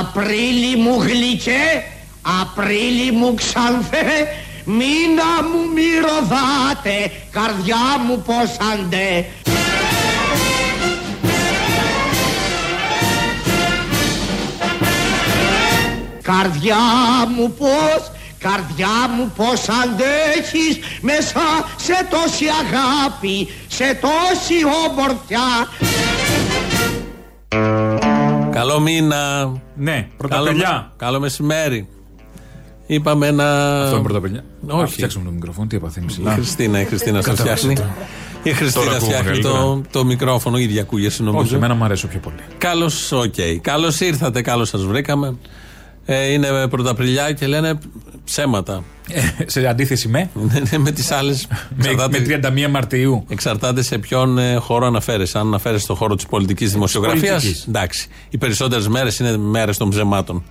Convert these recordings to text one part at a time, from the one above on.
Απρίλη μου γλυκέ, Απρίλη μου ξανθέ, μήνα μου μυρωδάτε, καρδιά μου πως αντέ. Καρδιά μου πως, καρδιά μου πως αντέχεις μέσα σε τόση αγάπη, σε τόση ομορφιά. Καλό μήνα. Ναι, πρωταπηλιά. Καλό μεσημέρι. Είπαμε να... Αυτό είναι πρωταπηλιά. Όχι. Φτιάξουμε το μικρόφωνο, τι έπαθε η Μισηλά. Η Χριστίνα στο φτιάχνει. Η Χριστίνα φτιάχνει το μικρόφωνο, η ίδια ακούγεσαι νομίζω. Όχι, εμένα μου αρέσει πιο πολύ. Καλώς, okay. Καλώς ήρθατε, καλώς σας βρήκαμε. Είναι πρωταπριλιά και λένε ψέματα. Σε αντίθεση με. Με τις άλλες. Με 31 Μαρτίου. Εξαρτάται σε ποιον χώρο αναφέρεσαι. Αν αναφέρεσαι στον χώρο της πολιτικής δημοσιογραφίας, εντάξει. Οι περισσότερες μέρες είναι μέρες των ψεμάτων.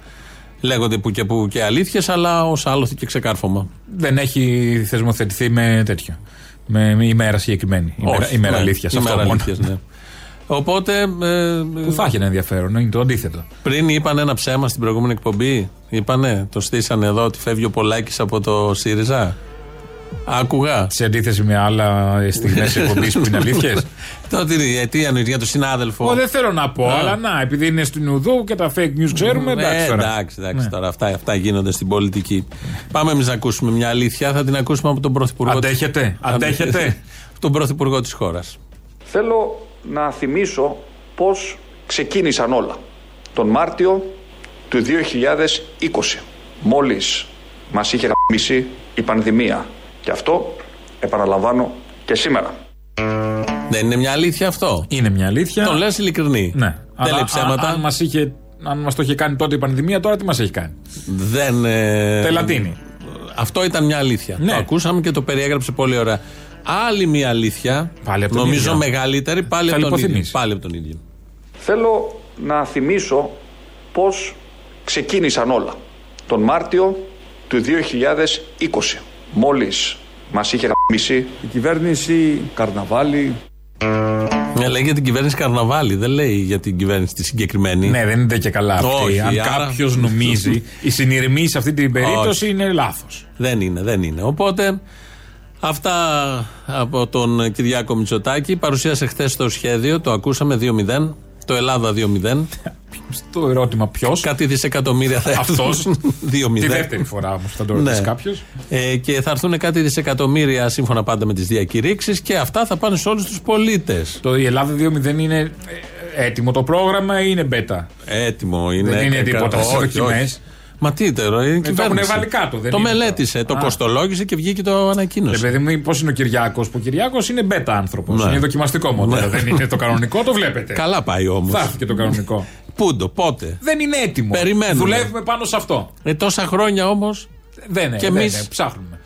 Λέγονται που και που και αλήθειες, αλλά ως άλλοθη και ξεκάρφωμα. Δεν έχει θεσμοθετηθεί με τέτοιο. Με ημέρα συγκεκριμένη. Ημέρα αλήθειας. Ημέρα αλήθειας, ναι. Οπότε. Που θα έχει ένα ενδιαφέρον, είναι το αντίθετο. Πριν είπαν ένα ψέμα στην προηγούμενη εκπομπή, το στήσανε εδώ ότι φεύγει ο Πολάκης από το ΣΥΡΙΖΑ. Άκουγα. Σε αντίθεση με άλλα στιγμές εκπομπής που είναι αλήθειες. Τότε η αιτία για τον συνάδελφο. Εγώ δεν θέλω να πω, αλλά να, επειδή είναι στην Ουδού και τα fake news ξέρουμε. Εντάξει τώρα, αυτά γίνονται στην πολιτική. Πάμε εμείς να ακούσουμε μια αλήθεια, θα την ακούσουμε από τον Πρωθυπουργό. Αντέχετε. Τον Πρωθυπουργό της χώρας. Θέλω να θυμίσω πώς ξεκίνησαν όλα. Τον Μάρτιο του 2020. Μόλις μας είχε γαμίσει η πανδημία. Και αυτό επαναλαμβάνω και σήμερα. Δεν είναι μια αλήθεια αυτό. Είναι μια αλήθεια. Το λες ειλικρινή. Ναι. Δεν λέει ψέματα. Αν μας το είχε κάνει τότε η πανδημία, τώρα τι μας έχει κάνει. Δεν. Τελατίνη. Αυτό ήταν μια αλήθεια. Ναι. Το ακούσαμε και το περιέγραψε πολύ ωραία. Άλλη μια αλήθεια, νομίζω ίδιο. Μεγαλύτερη, πάλι από τον ίδιο. Θέλω να θυμίσω πώς ξεκίνησαν όλα. Τον Μάρτιο του 2020, μόλις μας είχε γαμίσει η κυβέρνηση Καρναβάλι. Λέει για την κυβέρνηση Καρναβάλι, δεν λέει για την κυβέρνηση τη συγκεκριμένη. Ναι, δεν είναι και καλά αυτή. Όχι, αν κάποιος νομίζει, η συνειρμή σε αυτή την περίπτωση είναι λάθος. Δεν είναι. Οπότε... Αυτά από τον Κυριάκο Μητσοτάκη. Παρουσίασε χθες το σχέδιο, το ακούσαμε 2-0, το Ελλάδα 2-0. Στο ερώτημα ποιος. Κάτι δισεκατομμύρια θα έρθουν. Αυτός. 2-0. Τη δεύτερη φορά όμως θα το ρωτήσει κάποιος. Και θα έρθουν κάτι δισεκατομμύρια σύμφωνα πάντα με τις διακηρύξεις και αυτά θα πάνε σε όλους τους πολίτες. Το η Ελλάδα 2-0 είναι έτοιμο το πρόγραμμα ή είναι μπέτα. Έτοιμο είναι. Δεν είναι τίποτα στις δοκιμές. Μα τι τερό, είναι κυβέρνηση. Το έχουν βάλει κάτω. Το μελέτησε, το κοστολόγησε και βγήκε το ανακοίνωσε. Επειδή πώς είναι ο Κυριάκος, που ο Κυριάκος είναι μπέτα άνθρωπος. Ναι. Είναι δοκιμαστικό μοντέλο. Δεν είναι το κανονικό, το βλέπετε. Καλά πάει όμως. Θα έρθει και το κανονικό. Πούντο, πότε. Δεν είναι έτοιμο. Περιμένουμε. Δουλεύουμε πάνω σε αυτό. Τόσα χρόνια όμως. Δεν είναι. Και εμείς ψάχνουμε.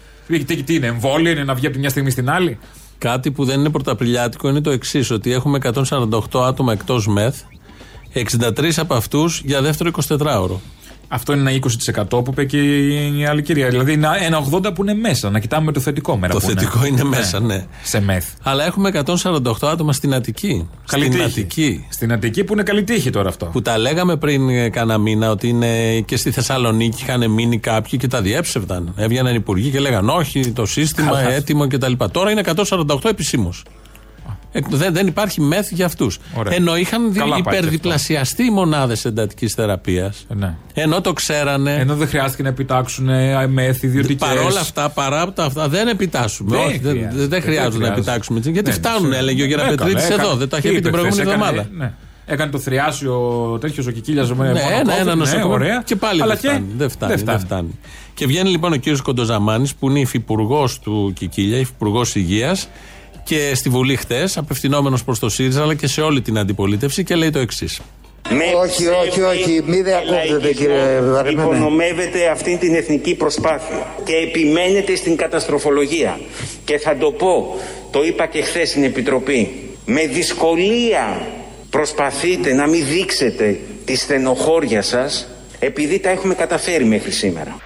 Τι είναι, εμβόλιο είναι να βγει από τη μια στιγμή στην άλλη. Κάτι που δεν είναι πρωταπριλιάτικο είναι το εξής, ότι έχουμε 148 άτομα εκτός ΜΕΘ, 63 από αυτούς για δεύτερο 24ωρο. Αυτό είναι ένα 20% που είπε και η άλλη κυρία. Δηλαδή ένα 80% που είναι μέσα. Να κοιτάμε το θετικό μέρα. Το θετικό είναι μέσα, ναι. Σε μεθ. Αλλά έχουμε 148 άτομα στην Αττική. Στην Αττική που είναι καλή τύχη τώρα αυτό. Που τα λέγαμε πριν κάνα μήνα ότι είναι και στη Θεσσαλονίκη είχαν μείνει κάποιοι και τα διέψευδαν. Έβγαιναν υπουργοί και λέγαν όχι, το σύστημα έτοιμο κτλ. Τώρα είναι 148 επισήμως. Δεν υπάρχει μεθ για αυτούς. Ενώ είχαν υπερδιπλασιαστεί οι μονάδες εντατικής θεραπείας. Ναι. Ενώ το ξέρανε. Ενώ δεν χρειάστηκε να επιτάξουν μεθ ιδιωτικές. Παρόλα αυτά, παρά από τα αυτά, δεν επιτάσσουμε. Δεν χρειάζεται να επιτάξουμε. Γιατί φτάνουν, έλεγε ο Γεραπετρίτης εδώ. Δεν τα είχε πει την προηγούμενη εβδομάδα. Έκανε το θριάσιο τέτοιο ο Κικίλιας. Ένα νοσοκομείο. Και πάλι δεν φτάνει. Και βγαίνει λοιπόν ο κ. Κοντοζαμάνης που είναι υφυπουργός του Κικίλια, υφυπουργός υγείας. Και στη Βουλή χτες, απευθυνόμενος προς το ΣΥΡΙΖΑ αλλά και σε όλη την αντιπολίτευση και λέει το εξής. Όχι, μην δε ακούγεται κύριε Βαρεμένε. Υπονομεύεται αυτή την εθνική προσπάθεια και επιμένετε στην καταστροφολογία. Και θα το πω, το είπα και χθες στην Επιτροπή, με δυσκολία προσπαθείτε να μην δείξετε τη στενοχώρια σας επειδή τα έχουμε καταφέρει μέχρι σήμερα.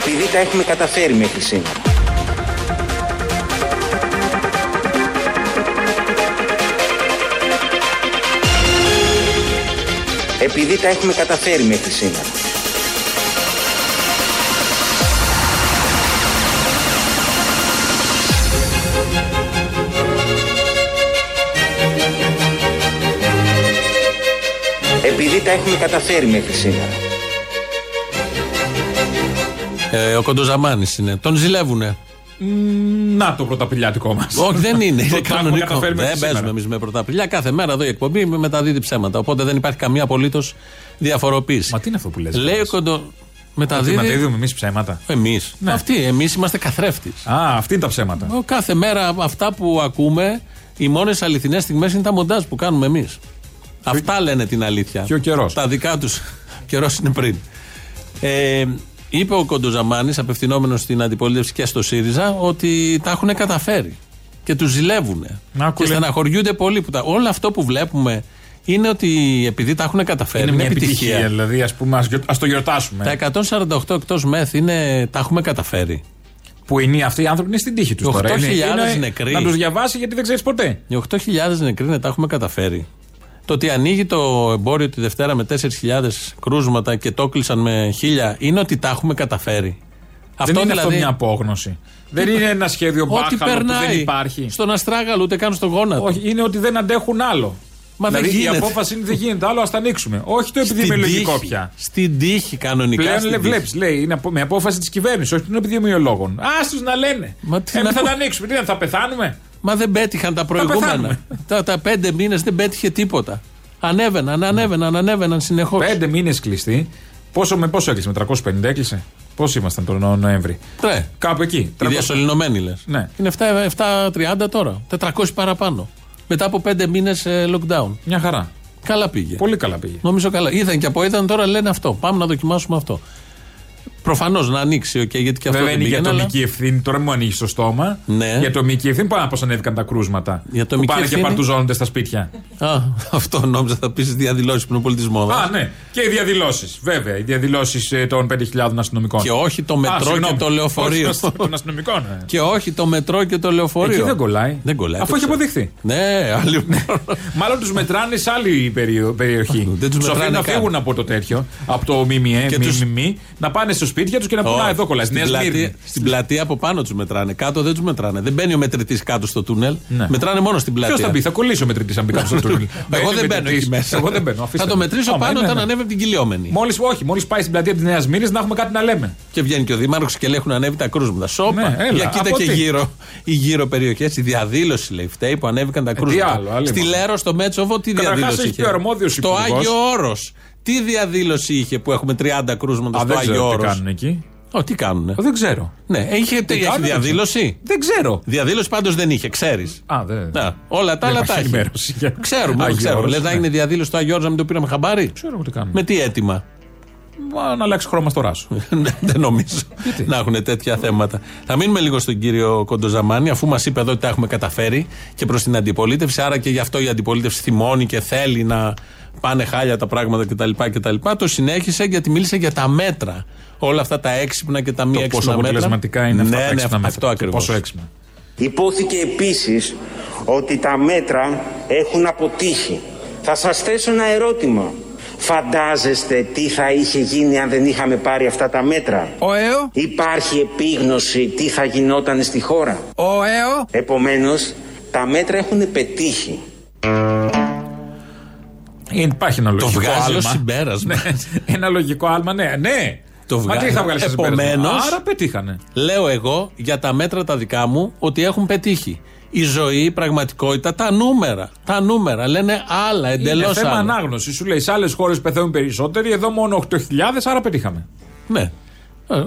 Επειδή τα έχουμε καταφέρει μέχρι σήμερα. επειδή τα έχουμε καταφέρει μέχρι σήμερα. Επειδή τα έχουμε καταφέρει μέχρι σήμερα. Ο Κοντοζαμάνης είναι. Τον ζηλεύουνε. Να το πρωταπηλιάτικό μας. Όχι, δεν είναι. Είναι κανονικό. Δεν παίζουμε εμείς με πρωταπηλιά. Κάθε μέρα εδώ η εκπομπή μεταδίδει ψέματα. Οπότε δεν υπάρχει καμία απολύτως διαφοροποίηση. Μα τι είναι αυτό που λες? Λέει ο Κοντοζαμάνης. Μεταδίδουμε εμείς ψέματα. Εμείς. Ναι. Αυτοί. Εμείς είμαστε καθρέφτης. Α, αυτοί είναι τα ψέματα. Κάθε μέρα αυτά που ακούμε, οι μόνες αληθινές στιγμές είναι τα μοντάζ που κάνουμε εμείς. Αυτά λένε την αλήθεια. Και ο καιρός. Τα δικά τους. Ο καιρός είναι πριν. Είπε ο Κοντοζαμάνης, απευθυνόμενος στην αντιπολίτευση και στο ΣΥΡΙΖΑ, ότι τα έχουν καταφέρει και τους ζηλεύουνε. Και στεναχωριούνται πολύ. Όλο αυτό που βλέπουμε είναι ότι επειδή τα έχουν καταφέρει. Είναι μια επιτυχία. Δηλαδή, ας το γιορτάσουμε. Τα 148 εκτός μεθ είναι τα έχουμε καταφέρει. Που είναι αυτοί οι άνθρωποι, είναι στην τύχη τους. 8.000 νεκροί. Να τους διαβάσει, γιατί δεν ξέρεις ποτέ. Οι 8.000 νεκροί είναι τα έχουμε καταφέρει. Το ότι ανοίγει το εμπόριο τη Δευτέρα με 4.000 κρούσματα και το κλείσαν με 1.000 είναι ότι τα έχουμε καταφέρει. Αυτό δεν είναι δηλαδή... αυτό μια απόγνωση. Δεν είναι ένα σχέδιο μπάχαλο που δεν υπάρχει. Στον αστράγαλο, ούτε καν στον γόνατο. Όχι, είναι ότι δεν αντέχουν άλλο. Μα δηλαδή η απόφαση είναι δεν γίνεται άλλο, ας τα ανοίξουμε. Όχι το επιδημιολογικό πια. Στην τύχη κανονικά. Πλέον βλέπεις, λέει, είναι με απόφαση της κυβέρνησης, όχι των επιδημιολόγων. Άστους να λένε. Θα τα ανοίξουμε, τι θα πεθάνουμε. Μα δεν πέτυχαν τα προηγούμενα. Τα 5 μήνες δεν πέτυχε τίποτα. Ανέβαιναν συνεχώς. 5 μήνες κλειστή. Πόσο έκλεισε, με 350 έκλεισε. Πώς ήμασταν τον Νοέμβρη. Κάπου εκεί. Οι διασωληνωμένοι λες. Ναι. Είναι 7.30 τώρα. 400 παραπάνω. Μετά από 5 μήνες lockdown. Μια χαρά. Καλά πήγε. Πολύ καλά πήγε. Νομίζω καλά. Ήρθαν και από είδαν τώρα λένε αυτό. Πάμε να δοκιμάσουμε αυτό. Προφανώς να ανοίξει, γιατί και αυτό δεν είναι. Για ατομική ευθύνη, τώρα μου ανοίγει το στόμα. Ναι. Για ατομική ευθύνη, πάνω πώ ανέβηκαν τα κρούσματα. Που πάνε και παρτουζώνονται στα σπίτια. Α, αυτό νόμιζα θα πει διαδηλώσεις που είναι πολιτισμό. Α, ναι. Και οι διαδηλώσεις, βέβαια. Οι διαδηλώσεις των 5.000 αστυνομικών. Και όχι το μετρό και το λεωφορείο. Των αστυνομικών. Ναι. Και όχι το μετρό και το λεωφορείο. Εκεί δεν κολλάει. Αφού έχει αποδειχθεί. Ναι, μάλλον του μετράνε σε άλλη περιοχή. Σοφοί να φύγουν από το τέτοιο, από το ΜΜΕ, να πάνε στο σπίτια τους και να πούνε εδώ κολλάει. Στην πλατεία από πάνω τους μετράνε. Κάτω δεν τους μετράνε. Δεν μπαίνει ο μετρητής κάτω στο τούνελ. Ναι. Μετράνε μόνο στην πλατεία. Ποιος θα μπει, θα κολλήσει ο μετρητής αν μπει κάτω στο τούνελ. Εγώ δεν μπαίνω εκεί μέσα. Θα το μετρήσω πάνω όταν ανέβει από την κυλιόμενη. Μόλις πάει στην πλατεία της Νέας Μύρης να έχουμε κάτι να λέμε. Και βγαίνει και ο δήμαρχος και λέει έχουν ανέβει τα κρούσματα. Σόπα. Για κοίτα και γύρω. Οι γύρω περιοχές, η διαδήλωση λέει φταίει που ανέβηκαν τα κρούσματα. Στη Λέρο, στο Μέτσοβο, τι διαδήλωση. Το Άγιο Όρος. Τι διαδήλωση είχε που έχουμε 30 κρούσματα στο Άγιο Όρος. Τι κάνουν εκεί. Τι κάνουνε. Δεν ξέρω. Ναι, είχε διαδήλωση. Δεν ξέρω. Διαδήλωση πάντως δεν είχε, ξέρεις. Όλα τα άλλα τα είχε. Ξέρουμε. Λες να είναι διαδήλωση στο Άγιο Όρος να μην το πήραμε χαμπάρι. Ξέρω τι κάνουμε. Με τι αίτημα. Να αλλάξει χρώμα στο ράσο. Δεν νομίζω να έχουν τέτοια θέματα. Θα μείνουμε λίγο στον κύριο Κοντοζαμάνη, αφού μας είπε εδώ ότι τα έχουμε καταφέρει και προς την αντιπολίτευση. Άρα και γι' αυτό η αντιπολίτευση θυμώνει και θέλει να πάνε χάλια τα πράγματα κτλ. Το συνέχισε γιατί μίλησε για τα μέτρα. Όλα αυτά τα έξυπνα και τα μη έξυπνα. Πόσο αποτελεσματικά είναι αυτά τα έξυπνα μέτρα. Αυτό ακριβώς. Υπόθηκε επίσης ότι τα μέτρα έχουν αποτύχει. Θα σας θέσω ένα ερώτημα. Φαντάζεστε τι θα είχε γίνει αν δεν είχαμε πάρει αυτά τα μέτρα? Υπάρχει επίγνωση τι θα γινόταν στη χώρα? Επομένως, τα μέτρα έχουν πετύχει. Υπάρχει ένα λογικό άλμα. Ένα λογικό άλμα, ναι. Μα τι θα βγάλει συμπέρασμα. Άρα πετύχανε. Λέω εγώ για τα μέτρα τα δικά μου ότι έχουν πετύχει. Η ζωή, η πραγματικότητα, τα νούμερα λένε άλλα, εντελώς άλλα. Είναι θέμα ανάγνωση. Σου λέει σε άλλες χώρες πεθαίνουν περισσότεροι, εδώ μόνο 8.000, άρα πετύχαμε. Ναι.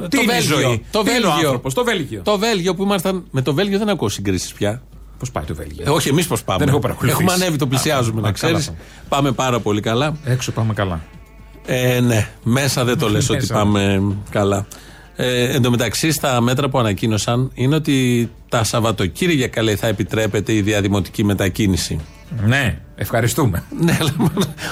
Τι είναι η ζωή, τι είναι ο άνθρωπος, το Βέλγιο. Το Βέλγιο που ήμασταν. Με το Βέλγιο δεν ακούω συγκρίσεις πια. Πώς πάει το Βέλγιο. Όχι, εμείς πώς πάμε. Δεν έχω παρακολουθήσει. Έχουμε ανέβει, το πλησιάζουμε, να ξέρεις. Πάμε πάρα πολύ καλά. Έξω πάμε καλά. Ναι, μέσα δεν το λες ότι πάμε καλά. Εν τω μεταξύ, στα μέτρα που ανακοίνωσαν είναι ότι τα Σαββατοκύρια καλέ θα επιτρέπεται η διαδημοτική μετακίνηση. Ναι, ευχαριστούμε. Ναι,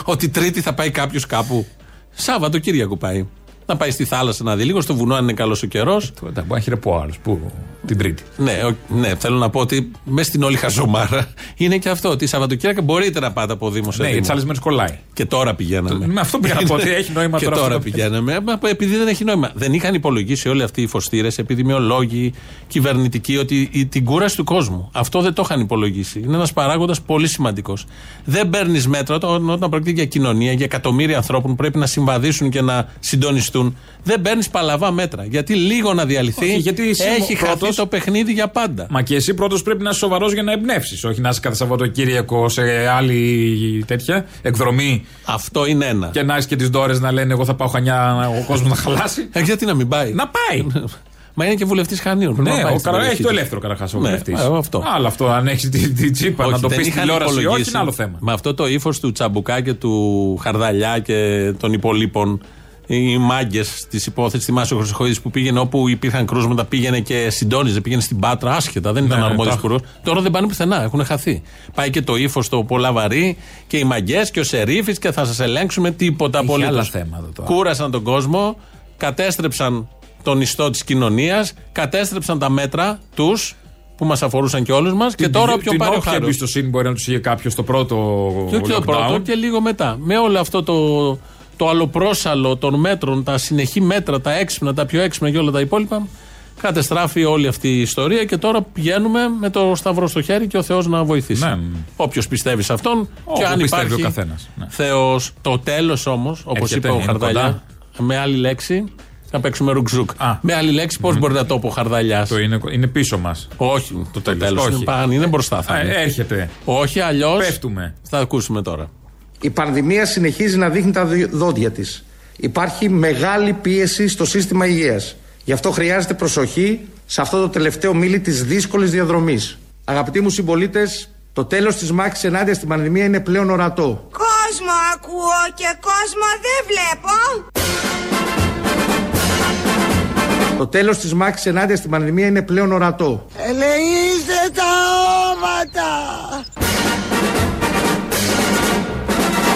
ότι Τρίτη θα πάει κάποιος κάπου. Σαββατοκύριακο πάει. Να πάει στη θάλασσα να δει λίγο, στο βουνό αν είναι καλός ο καιρός. Μπορεί να χειρεπώ άλλο. Πού Την Τρίτη. Ναι, ναι, θέλω να πω ότι μέσα στην όλη χαζομάρα είναι και αυτό. Ότι Σαββατοκύριακα μπορείτε να πάτε από Δήμο σε Δήμο. Ναι, τις άλλες μέρες κολλάει. Και τώρα πηγαίναμε. Με αυτό πήγα να πω ότι έχει νόημα τώρα. Και τώρα πηγαίναμε. Επειδή δεν έχει νόημα. Δεν είχαν υπολογίσει όλοι αυτοί οι φωστήρες, επιδημιολόγοι, κυβερνητικοί, ότι την κούραση του κόσμου. Αυτό δεν το είχαν υπολογίσει. Είναι ένας παράγοντας πολύ σημαντικός. Δεν παίρνεις μέτρα όταν πρόκειται για κοινωνία, για εκατομμύρια ανθρώπων πρέπει να συμβαδίσουν και να συντονιστούν. Δεν παίρνεις παλαβά μέτρα. Γιατί λίγο να διαλυθεί. Όχι, γιατί έχει χαθεί το παιχνίδι για πάντα. Μα και εσύ πρώτος πρέπει να είσαι σοβαρός για να εμπνεύσεις. Όχι να είσαι κάθε Σαββατοκύριακο σε άλλη τέτοια εκδρομή. Αυτό είναι ένα. Και να είσαι και τις δώρες να λένε: εγώ θα πάω Χανιά, ο κόσμος να χαλάσει. Γιατί να μην πάει. Να πάει. Μα είναι και βουλευτής Χανίων. Ναι, έχει το ελεύθερο καταρχάς ο βουλευτής. Αλλά αυτό, αν έχει την τσίπα να το πει τηλεόραση, όχι, είναι άλλο θέμα. Με αυτό το ύφος του Τσαμπουκά και του Χαρδαλιά και των υπολείπων. Οι μάγκες της υπόθεσης, τη Μάση Ουσχοίδης που πήγαινε όπου υπήρχαν κρούσματα, πήγαινε και συντόνιζε, πήγαινε στην Πάτρα, άσχετα, δεν ήταν αρμόδιος κουρός. Τώρα δεν πάνε πουθενά, έχουν χαθεί. Πάει και το ύφος το Πολαβαρί και οι μαγκές και ο Σερίφης και θα σας ελέγξουμε τίποτα. Έχει πολύ άλλα θέματα τώρα. Κούρασαν τον κόσμο, κατέστρεψαν τον ιστό της κοινωνίας, κατέστρεψαν τα μέτρα τους. Που μας αφορούσαν και όλους μας και τώρα όποιον πάρει ο χάρος. Όποια εμπιστοσύνη μπορεί να τους είχε κάποιο στο πρώτο lockdown και λίγο μετά. Με όλο αυτό το αλλοπρόσαλο των μέτρων, τα συνεχή μέτρα, τα έξυπνα, τα πιο έξυπνα και όλα τα υπόλοιπα, κατεστράφει όλη αυτή η ιστορία και τώρα πηγαίνουμε με το σταυρό στο χέρι και ο Θεός να βοηθήσει. Ναι. Όποιος πιστεύει σε αυτόν και αν υπάρχει ο καθένας. Ναι. Θεός. Το τέλος όμως, όπως είπε ο Χαρδαλιά, με άλλη λέξη. Να παίξουμε ρουκζούκ. Με άλλη λέξη, πώς μπορεί να το πω, Χαρδαλιάς. Είναι πίσω μας. Όχι, το τέλος. Είναι μπροστά. Έρχεται. Όχι, αλλιώς. Πέφτουμε. Θα ακούσουμε τώρα. Η πανδημία συνεχίζει να δείχνει τα δόντια της. Υπάρχει μεγάλη πίεση στο σύστημα υγείας. Γι' αυτό χρειάζεται προσοχή σε αυτό το τελευταίο μίλι της δύσκολης διαδρομής. Αγαπητοί μου συμπολίτες, το τέλος της μάχης ενάντια στην πανδημία είναι πλέον ορατό. Κόσμο ακούω και κόσμο δεν βλέπω. Το τέλος της μάχης ενάντια στην πανδημία είναι πλέον ορατό. Ελεήστε τα όματα!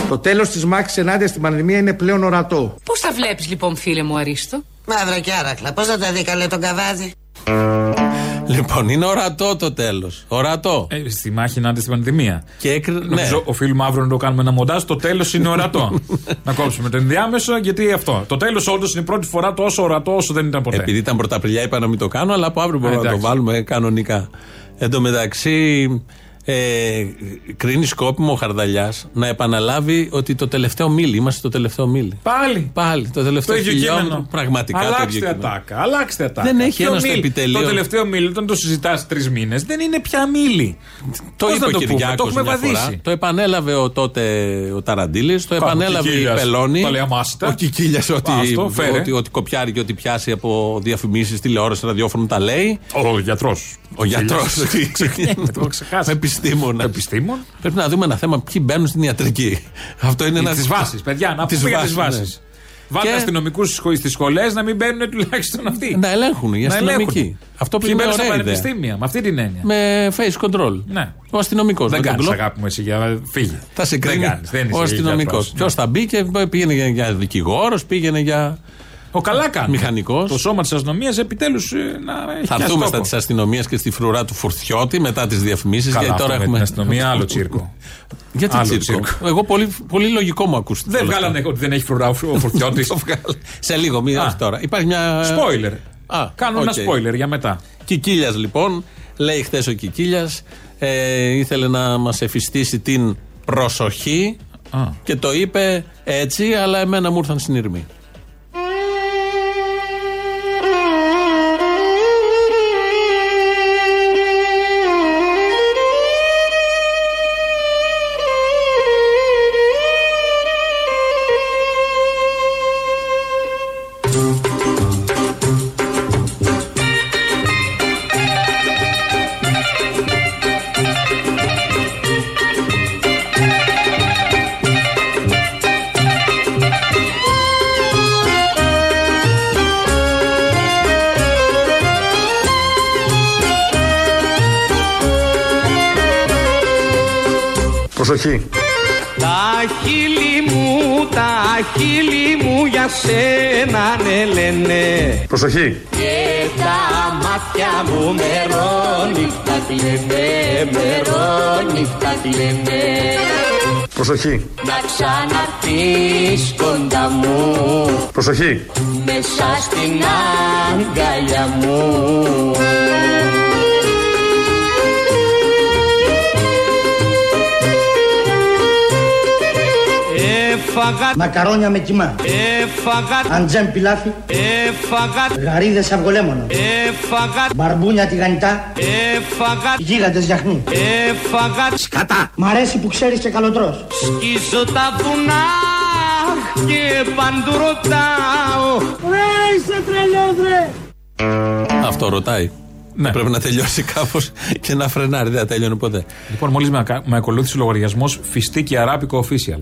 Το τέλος της μάχης ενάντια στην πανδημία είναι πλέον ορατό. Πώς τα βλέπεις λοιπόν, φίλε μου Αρίστο? Μαύρα και άραχλα, πώς θα τα δει καλέ τον καβάζι. Λοιπόν, είναι ορατό το τέλος. Ορατό. Στη μάχη ενάντια στην πανδημία. Νομίζω οφείλουμε αύριο να το κάνουμε ένα μοντάζ. Το τέλος είναι ορατό. Να κόψουμε το ενδιάμεσο, γιατί αυτό. Το τέλος όντως είναι η πρώτη φορά τόσο ορατό όσο δεν ήταν ποτέ. Επειδή ήταν Πρωταπριλιά, είπα να μην το κάνω, αλλά από αύριο μπορούμε να το βάλουμε κανονικά. Εν τω μεταξύ, κρίνει σκόπιμο ο Χαρδαλιάς να επαναλάβει ότι το τελευταίο μίλι, είμαστε το τελευταίο μίλι. Πάλι. Το τελευταίο χιλιόμετρο. Πραγματικά. Αλλάξτε ατάκα. Δεν έχει ένα στο επιτελείο. Το τελευταίο μίλι, όταν το συζητάς 3 μήνες, δεν είναι πια μίλι. Το είπε ο Κυριάκος Μητσοτάκης. Το επανέλαβε ο τότε ο Ταραντήλης, το επανέλαβε η Πελώνη. Ο Κικίλιας ότι κοπιάρει και ότι πιάσει από διαφημίσεις, τηλεόραση, ραδιόφωνο τα λέει. Ο γιατρός. Το ξεχάσει. Επιστήμονα. Πρέπει να δούμε ένα θέμα ποιοι μπαίνουν στην ιατρική. Αυτό είναι ένα. Τις βάσεις, παιδιά, να πούμε για τις βάσεις. Βάλτε αστυνομικούς στις σχολές να μην μπαίνουν τουλάχιστον αυτοί. Να ελέγχουν οι αστυνομικοί. Αυτό που είναι στα πανεπιστήμια, με αυτή την έννοια. Με face control. Ναι. Ο αστυνομικός. Δεν κάνεις αγάπη μου εσύ για φύγε. Θα σε κρίνει ο αστυνομικός. Ποιος θα μπει και πήγαινε για δικηγόρος, πήγαινε για. Ο Καλάκα. Μηχανικός. Το σώμα της αστυνομίας επιτέλους να έχει. Θα έρθουμε στα της αστυνομίας και στη φρουρά του Φουρθιώτη μετά τις διαφημίσεις. Καλά, γιατί τώρα έχουμε. Την αστυνομία, άλλο τσίρκο. Γιατί άλλο τσίρκο. Εγώ πολύ λογικό μου ακούστηκε. Δεν βγάλανε ότι δεν έχει φρουρά ο Φουρθιώτης. Σε λίγο, όχι τώρα. Υπάρχει μια. Spoiler. Κάνω ένα spoiler για μετά. Κικίλιας λοιπόν, λέει χθες ο Κικίλιας, ήθελε να μας εφιστήσει την προσοχή και το είπε έτσι, αλλά εμένα μου ήρθαν συνειρμοί. Τα χείλη μου για σένα ναι λένε. Προσοχή. Και τα μάτια μου μερόνυχτα τη λένε, μερόνυχτα τη λένε. Προσοχή. Να ξαναρθείς κοντά μου. Προσοχή. Μέσα στην αγκαλιά μου. Μακαρόνια με κιμά. Αντζέμ πιλάφι. Γαρίδες αυγολέμονο. Μπαρμπούνια τηγανιτά. Γίγαντες γιαχνί. Σκατά. Μ' αρέσει που ξέρεις και καλοτρός. Σκίζω τα βουνά και παντού ρωτάω. Ρε είσαι τρελός ρε. Αυτό ρωτάει. Ναι. Πρέπει να τελειώσει κάπως και να φρενάρει. Δεν θα τελειώνει ποτέ. Λοιπόν, μόλις με ακολούθησε ο λογαριασμός φιστίκι αράπικο official.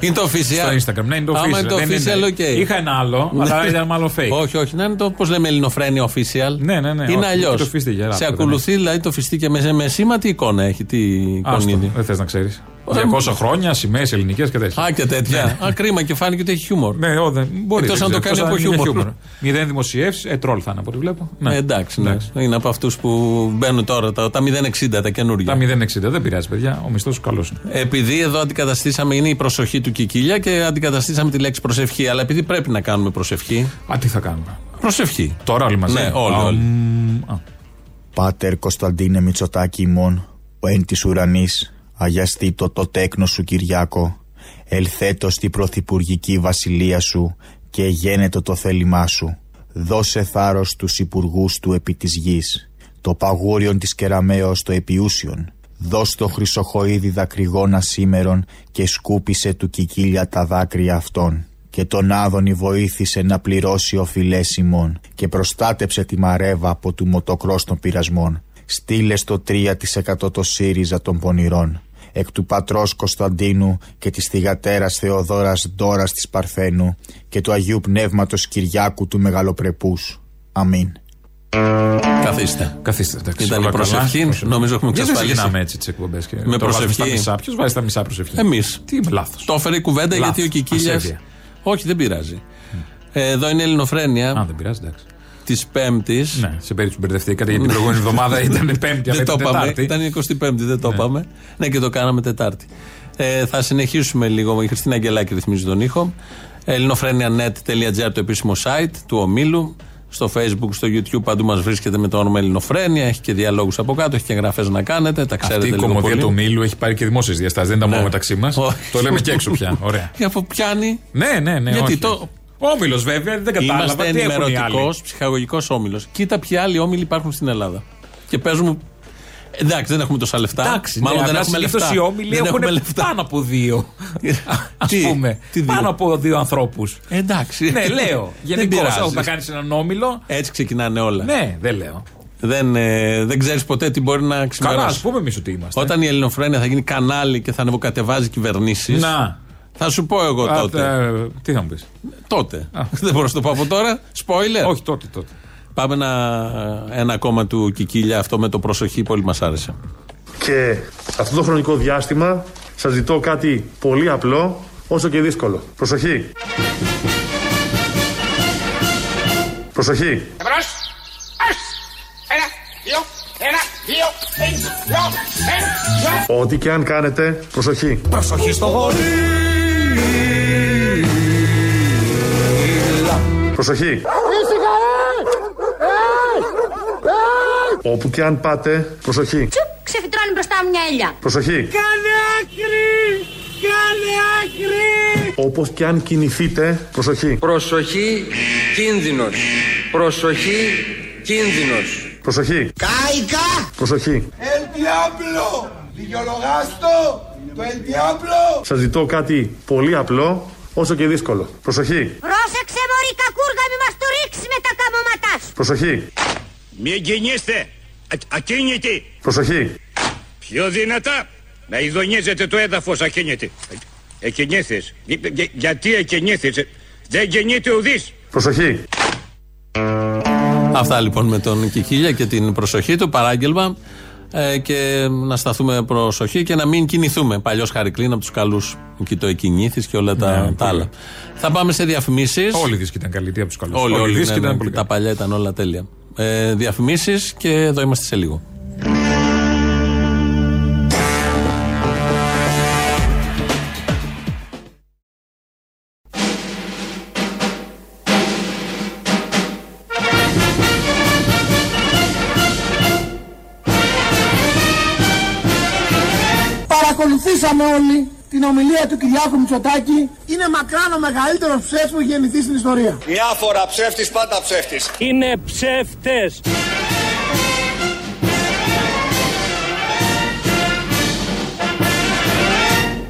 Είναι το official. Στο Instagram. Ναι, είναι το official. Είναι το official, okay. Είχα ένα άλλο, αλλά ήταν μάλλον fake. Όχι, όχι. Να είναι το, πώς λέμε, Ελληνοφρένια official. Ναι, ναι, ναι. Είναι αλλιώς. Σε ακολουθεί, δηλαδή, το φιστίκι με σήμα, τι εικόνα έχει, τι εικόνα. Δεν θες να ξέρεις. 200 χρόνια, σημαίες ελληνικές και τέτοια. Α, και τέτοια. Α, κρίμα, και φάνηκε ότι έχει χιούμορ. Ναι, δεν μπορεί. Εκτός αν το κάνει από χιούμορ. Μηδέν δημοσιεύσεις, τρόλ θα είναι από ό,τι βλέπω. Εντάξει, εντάξει. Είναι από αυτούς που μπαίνουν τώρα τα 060, τα καινούργια. Τα 060, δεν πειράζει, παιδιά. Ο μισθός σου καλός είναι. Επειδή εδώ αντικαταστήσαμε, είναι η προσοχή του Κικίλια και αντικαταστήσαμε τη λέξη προσευχή. Αλλά επειδή πρέπει να κάνουμε προσευχή. Α, τι θα κάνουμε. Προσευχή. Τώρα όλοι μαζί. Ναι, όλοι. Πάτερ Κωνσταντίνε Μητσοτάκη ημών, ο εν της ουρανής. Αγιαστεί το τέκνο σου Κυριάκο, ελθέτω στη πρωθυπουργική βασιλεία σου και γένετο το θέλημά σου. Δώσε θάρρος τους υπουργούς του επί της γης, το παγούριον της Κεραμέως το επιούσιον. Δώσ' το Χρυσοχοίδη δακρυγόνα σήμερον και σκούπισε του Κικίλια τα δάκρυα αυτών. Και τον Άδωνη βοήθησε να πληρώσει οφειλές ημών και προστάτεψε τη Μαρέβα από του μοτοκρός των πειρασμών. Στείλε στο 3% το ΣΥΡΙΖΑ των πονηρών. Εκ του πατρός Κωνσταντίνου και της θυγατέρας Θεοδόρας Ντόρας της Παρθένου και του Αγίου Πνεύματος Κυριάκου του Μεγαλοπρεπούς. Αμήν. Καθίστε. Καθίστε, εντάξει. Ήταν η προσευχή. Καλά. Νομίζω έχουμε ξεσπαλίσει. Δεν ξεκινάμε έτσι τις εκπομπές. Με προσευχή. Ποιο βάζει τα μισά προσευχή. Εμείς. Τι λάθος. Το έφερε η κουβέντα λάθος. Γιατί ο Κικίλιας. Όχι, δεν πειράζει. Εδώ είναι η Ελληνοφρένια. Α, δεν πειράζει, εντάξει. Της Πέμπτης. Ναι, σε περίπτωση μπερδευτήκατε γιατί την προηγούμενη εβδομάδα ήταν Πέμπτη. Δεν το είπαμε. Ήταν η 25η, δεν το είπαμε. Ναι, και το κάναμε Τετάρτη. Θα συνεχίσουμε λίγο. Η Χριστίνα Αγγελάκη ρυθμίζει τον ήχο. Ελληνοφρένια.net.gr το επίσημο site του ομίλου. Στο Facebook, στο YouTube παντού μας βρίσκεται με το όνομα Ελληνοφρένια. Έχει και διαλόγους από κάτω, έχει και εγγραφές να κάνετε. Τα ξέρετε. Αυτή η κομμωδία του ομίλου έχει πάρει και δημόσιες διαστάσεις. Δεν ήταν μόνο μεταξύ μας. Το λέμε και έξω πια. Ωραία. Και από πιάνει. Ναι, ναι, ναι. Γιατί το. Όμιλος βέβαια, δεν κατάλαβα. Είμαστε ενημερωτικός, ψυχαγωγικός όμιλος. Κοίτα ποιοι άλλοι όμιλοι υπάρχουν στην Ελλάδα. Και παίζουμε. Εντάξει, δεν έχουμε τόσα λεφτά. Εντάξει, μάλλον δεν έχουμε λεφτά. Οι όμιλοι έχουν πάνω από δύο. Ας πούμε. Πάνω από δύο ανθρώπους. Εντάξει. Ναι, λέω. Γενικώς, όταν κάνεις έναν όμιλο. Έτσι ξεκινάνε όλα. Ναι, δεν λέω. Δεν ξέρεις ποτέ τι μπορεί να ξημερώσει. Καλά, ας πούμε εμείς ότι είμαστε. Όταν η Ελληνοφρένεια θα γίνει κανάλι και θα ανεβοκατεβάζει κυβερνήσεις. Να. Θα σου πω εγώ τότε. Τι θα μου πεις. Τότε. Δεν μπορώ να το πω από τώρα. Spoiler. Όχι, τότε. Πάμε ένα ακόμα του Κικίλια, αυτό με το προσοχή, πολύ μας άρεσε. Και αυτό το χρονικό διάστημα σας ζητώ κάτι πολύ απλό, όσο και δύσκολο. Προσοχή. Προσοχή. Εμπρός. Ας. Ένα, δύο, ένα, δύο, ένα, δύο, ένα. Ό,τι και αν κάνετε, προσοχή. Προσοχή στο γόρι. Προσοχή! Όπου και αν πάτε, προσοχή! Ξεφυτρώνει μπροστά μου μια ελιά! Προσοχή! Κάνε άκρη! Κάνε άκρη! Όπως και αν κινηθείτε, προσοχή! Προσοχή, κίνδυνος! Προσοχή, κίνδυνος! Προσοχή! Κάικα! Προσοχή! El diablo! Δικαιολογάστο! Το El diablo! Σας ζητώ κάτι πολύ απλό, όσο και δύσκολο. Προσοχή! Πρόσεξε μωρή κακούργα, μη μας το ρίξεις με τα καμώματά σου. Προσοχή! Μην κινείστε! Ακίνητοι! Προσοχή! Πιο δυνατά! Να ειδονίζετε το έδαφος ακίνητοι. Εκινήθεις. Γιατί εκινήθεις? Δεν κινείται ουδής. Προσοχή! Αυτά λοιπόν με τον Κικίλια και την προσοχή του, παράγγελμα. Και να σταθούμε προσοχή και να μην κινηθούμε. Παλιός Χαρικλίν από τους καλούς. Και το εκινήθης και όλα τα άλλα. Θα πάμε σε διαφημίσεις. Όλοι οι δίσκοι ήταν καλύτεροι από τους καλούς. Όλοι, ναι, τα παλιά ήταν όλα τέλεια. διαφημίσεις και εδώ είμαστε σε λίγο. Παρακολουθήσαμε όλοι την ομιλία του Κυριάκου Μητσοτάκη. Είναι μακράν ο μεγαλύτερος ψεύτης που έχει γεννηθεί στην ιστορία. Μια φορά ψεύτης, πάντα ψεύτης. Είναι ψεύτες.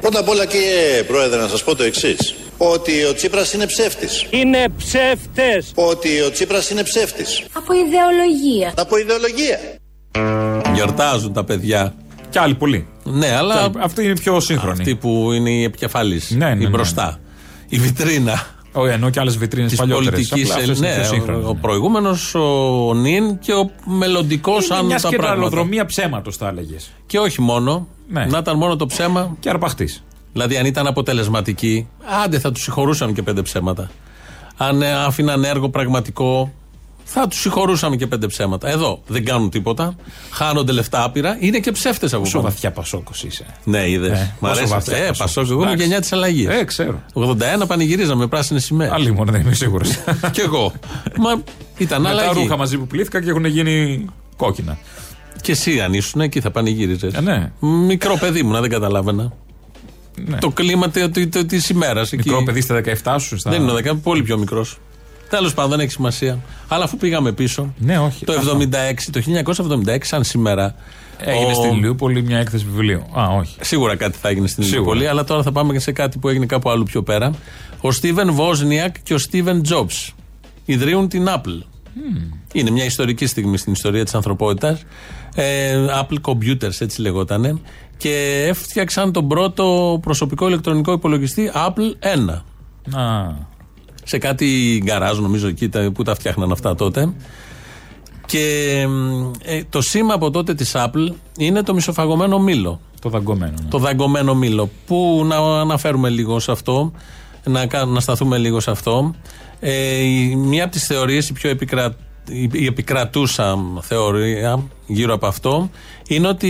Πρώτα απ' όλα, κύριε Πρόεδρε, να σας πω το εξής. Ότι ο Τσίπρας είναι ψεύτης. Είναι ψεύτες. Ότι ο Τσίπρας είναι ψεύτης. Από ιδεολογία. Από ιδεολογία. Γιορτάζουν τα παιδιά. Κι άλλοι πολλοί. Ναι, αλλά αυτή είναι πιο σύγχρονη. Αυτή που είναι η επικεφαλής. Ναι, ναι, η μπροστά. Ναι, ναι. Η βιτρίνα. Όχι, ενώ και άλλες βιτρίνες παλιότερες. Ναι, ο προηγούμενος, ο νυν και ο μελλοντικός, αν τα πράγματα. Σκεραλοδρομία ψέματος, θα έλεγες. Και όχι μόνο. Ναι. Να ήταν μόνο το ψέμα. Και αρπαχτής. Δηλαδή, αν ήταν αποτελεσματικοί, άντε θα τους συγχωρούσαν και πέντε ψέματα. Αν άφηναν έργο πραγματικό, θα τους συγχωρούσαμε και πέντε ψέματα. Εδώ δεν κάνουν τίποτα. Χάνονται λεφτά άπειρα. Είναι και ψεύτες από πίσω. Πόσο βαθιά Πασόκος είσαι. Ναι, είδες. Μ' αρέσει. Πασόκος. Εγώ είμαι γενιά της αλλαγής. Ξέρω. 81 πανηγυρίζαμε πράσινη σημαία. Άλλη μόνο, δεν είμαι σίγουρος. Κι εγώ. Μα ήταν αλλαγή. Με τα ρούχα μαζί που πλήθηκα και έχουν γίνει κόκκινα. Και εσύ αν ήσουν εκεί θα πανηγύριζες. Ναι. Μικρό παιδί μου, να δεν καταλάβαινα. Ναι. Το κλίμα της ημέρας. Μικρό παιδί στα 17 σου. Δεν είναι 17, πολύ πιο μικρός. Τέλος πάντων, δεν έχει σημασία. Αλλά αφού πήγαμε πίσω, ναι, όχι, το 1976, σαν σήμερα. Έγινε στην Ηλιούπολη μια έκθεση βιβλίου. Α, όχι. Σίγουρα κάτι θα έγινε στην Ηλιούπολη, αλλά τώρα θα πάμε και σε κάτι που έγινε κάπου αλλού πιο πέρα. Ο Στίβεν Βόζνιακ και ο Στίβεν Τζόμπς ιδρύουν την Apple. Είναι μια ιστορική στιγμή στην ιστορία της ανθρωπότητας. Apple Computers, έτσι λεγότανε. Και έφτιαξαν τον πρώτο προσωπικό ηλεκτρονικό υπολογιστή Apple 1. Α. Σε κάτι γκαράζ, νομίζω, εκεί που τα φτιάχναν αυτά τότε. Και το σήμα από τότε της Apple είναι το μισοφαγωμένο μήλο. Το δαγκωμένο. Ναι. Το δαγκωμένο μήλο. Που να αναφέρουμε λίγο σε αυτό, να σταθούμε λίγο σε αυτό. Μία από τις θεωρίες, η επικρατούσα θεωρία γύρω από αυτό, είναι ότι